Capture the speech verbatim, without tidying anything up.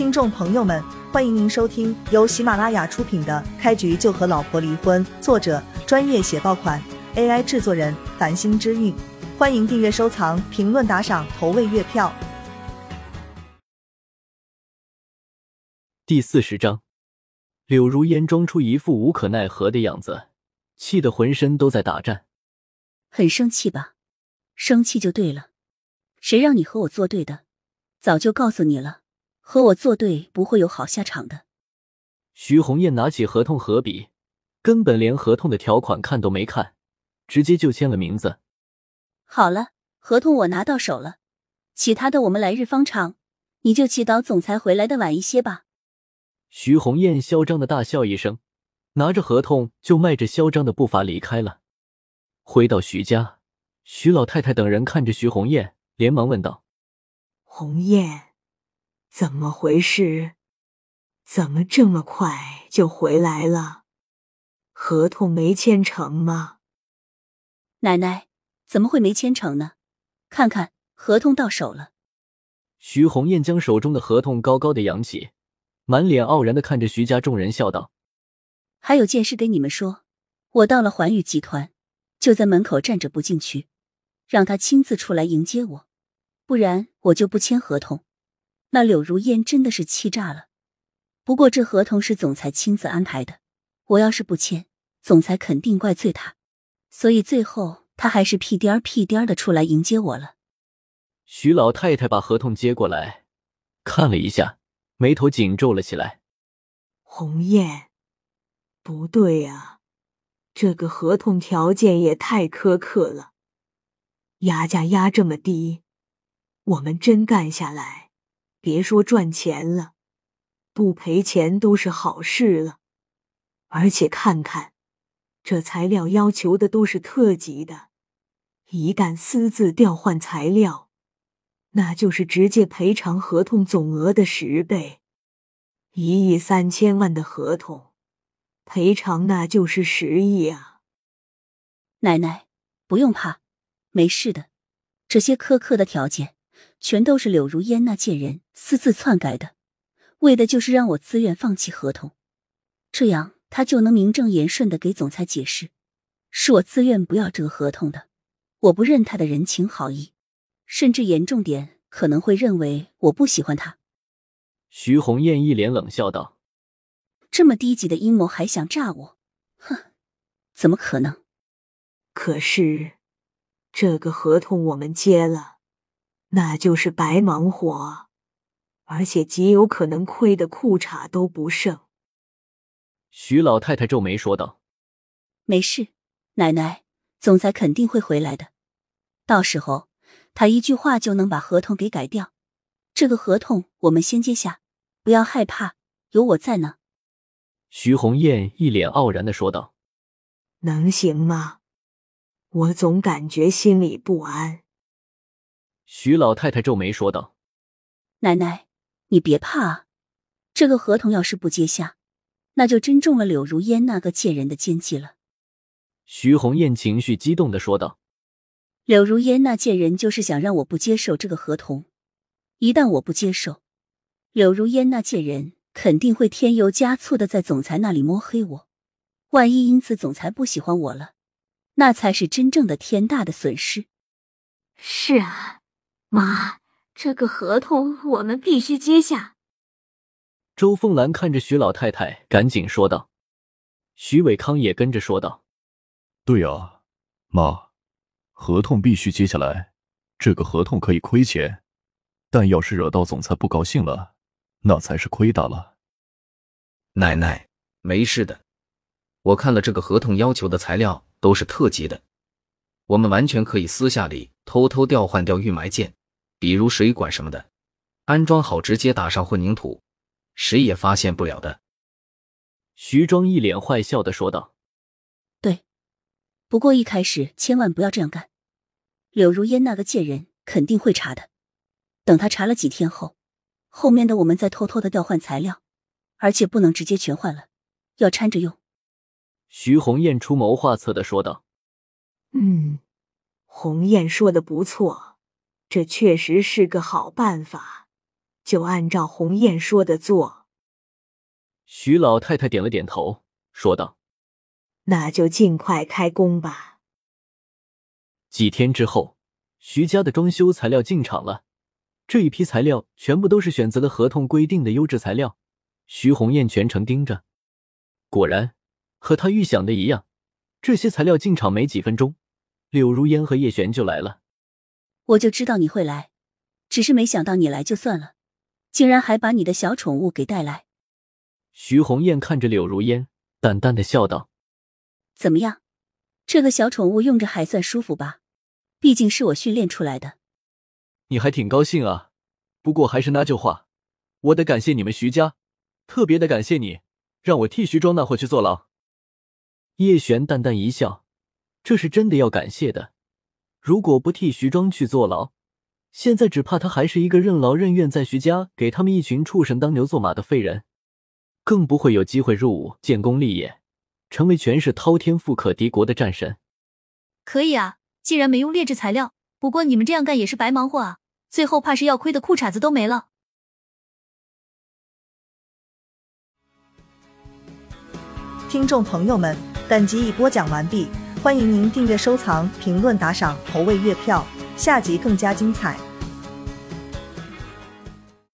听众朋友们，欢迎您收听由喜马拉雅出品的《开局就和老婆离婚》，作者专业写爆款 A I 制作人繁星之韵。欢迎订阅收藏评论打赏投喂月票。第四十章，柳如烟装出一副无可奈何的样子，气得浑身都在打颤。很生气吧？生气就对了，谁让你和我作对的，早就告诉你了，和我作对不会有好下场的。徐红艳拿起合同合笔，根本连合同的条款看都没看，直接就签了名字。好了，合同我拿到手了，其他的我们来日方长，你就祈祷总裁回来的晚一些吧。徐红艳嚣张的大笑一声，拿着合同就迈着嚣张的步伐离开了。回到徐家，徐老太太等人看着徐红艳，连忙问道：“红艳，怎么回事？怎么这么快就回来了？合同没签成吗？”奶奶，怎么会没签成呢？看看，合同到手了。徐红艳将手中的合同高高的扬起，满脸傲然地看着徐家众人，笑道：“还有件事跟你们说，我到了环宇集团，就在门口站着不进去，让他亲自出来迎接我，不然我就不签合同。”那柳如烟真的是气炸了，不过这合同是总裁亲自安排的，我要是不签，总裁肯定怪罪他，所以最后他还是屁颠儿屁颠儿的出来迎接我了。徐老太太把合同接过来，看了一下，眉头紧皱了起来。红艳，不对啊，这个合同条件也太苛刻了，压价压这么低，我们真干下来，别说赚钱了，不赔钱都是好事了。而且看看，这材料要求的都是特级的，一旦私自调换材料，那就是直接赔偿合同总额的十倍，一亿三千万的合同，赔偿那就是十亿啊！奶奶，不用怕，没事的。这些苛刻的条件，全都是柳如烟那贱人私自篡改的，为的就是让我自愿放弃合同，这样她就能名正言顺的给总裁解释，是我自愿不要这个合同的，我不认她的人情好意。甚至严重点，可能会认为我不喜欢他。徐红艳一脸冷笑道：“这么低级的阴谋还想诈我？哼，怎么可能？”可是，这个合同我们接了，那就是白忙活，而且极有可能亏得裤衩都不剩。徐老太太皱眉说道：“没事，奶奶，总裁肯定会回来的，到时候他一句话就能把合同给改掉，这个合同我们先接下，不要害怕，有我在呢。”徐红艳一脸傲然地说道：“能行吗？我总感觉心里不安。”徐老太太皱眉说道：“奶奶，你别怕啊，这个合同要是不接下，那就真中了柳如烟那个贱人的奸计了。”徐红艳情绪激动地说道：“柳如烟那贱人就是想让我不接受这个合同，一旦我不接受，柳如烟那贱人肯定会添油加醋的在总裁那里摸黑我，万一因此总裁不喜欢我了，那才是真正的天大的损失。”“是啊，妈，这个合同我们必须接下。”周凤兰看着徐老太太赶紧说道。徐伟康也跟着说道：“对啊，妈，合同必须接下来，这个合同可以亏钱，但要是惹到总裁不高兴了，那才是亏大了。”“奶奶，没事的，我看了这个合同要求的材料都是特级的，我们完全可以私下里偷偷调换掉预埋件，比如水管什么的，安装好直接打上混凝土，谁也发现不了的。”徐庄一脸坏笑地说道：“对，不过一开始千万不要这样干，柳如烟那个贱人肯定会查的，等他查了几天后，后面的我们再偷偷的调换材料，而且不能直接全换了，要掺着用。”徐红艳出谋划策的说道。“嗯，红艳说的不错，这确实是个好办法，就按照鸿雁说的做。徐老太太点了点头，说道：“那就尽快开工吧。”几天之后，徐家的装修材料进场了。这一批材料全部都是选择了合同规定的优质材料，徐鸿雁全程盯着。果然，和他预想的一样，这些材料进场没几分钟，柳如烟和叶璇就来了。我就知道你会来，只是没想到你来就算了，竟然还把你的小宠物给带来。徐鸿雁看着柳如烟，淡淡的笑道：“怎么样，这个小宠物用着还算舒服吧？毕竟是我训练出来的。”你还挺高兴啊，不过还是那句话，我得感谢你们徐家，特别的感谢你，让我替徐庄那货去坐牢。叶璇淡淡一笑，这是真的要感谢的。如果不替徐庄去坐牢，现在只怕他还是一个任劳任怨在徐家给他们一群畜生当牛做马的废人，更不会有机会入伍建功立业，成为权势滔天富可敌国的战神。可以啊，既然没用劣质材料，不过你们这样干也是白忙活啊，最后怕是要亏的裤衩子都没了。听众朋友们，本集已播讲完毕，欢迎您订阅收藏、评论、打赏、投喂月票，下集更加精彩。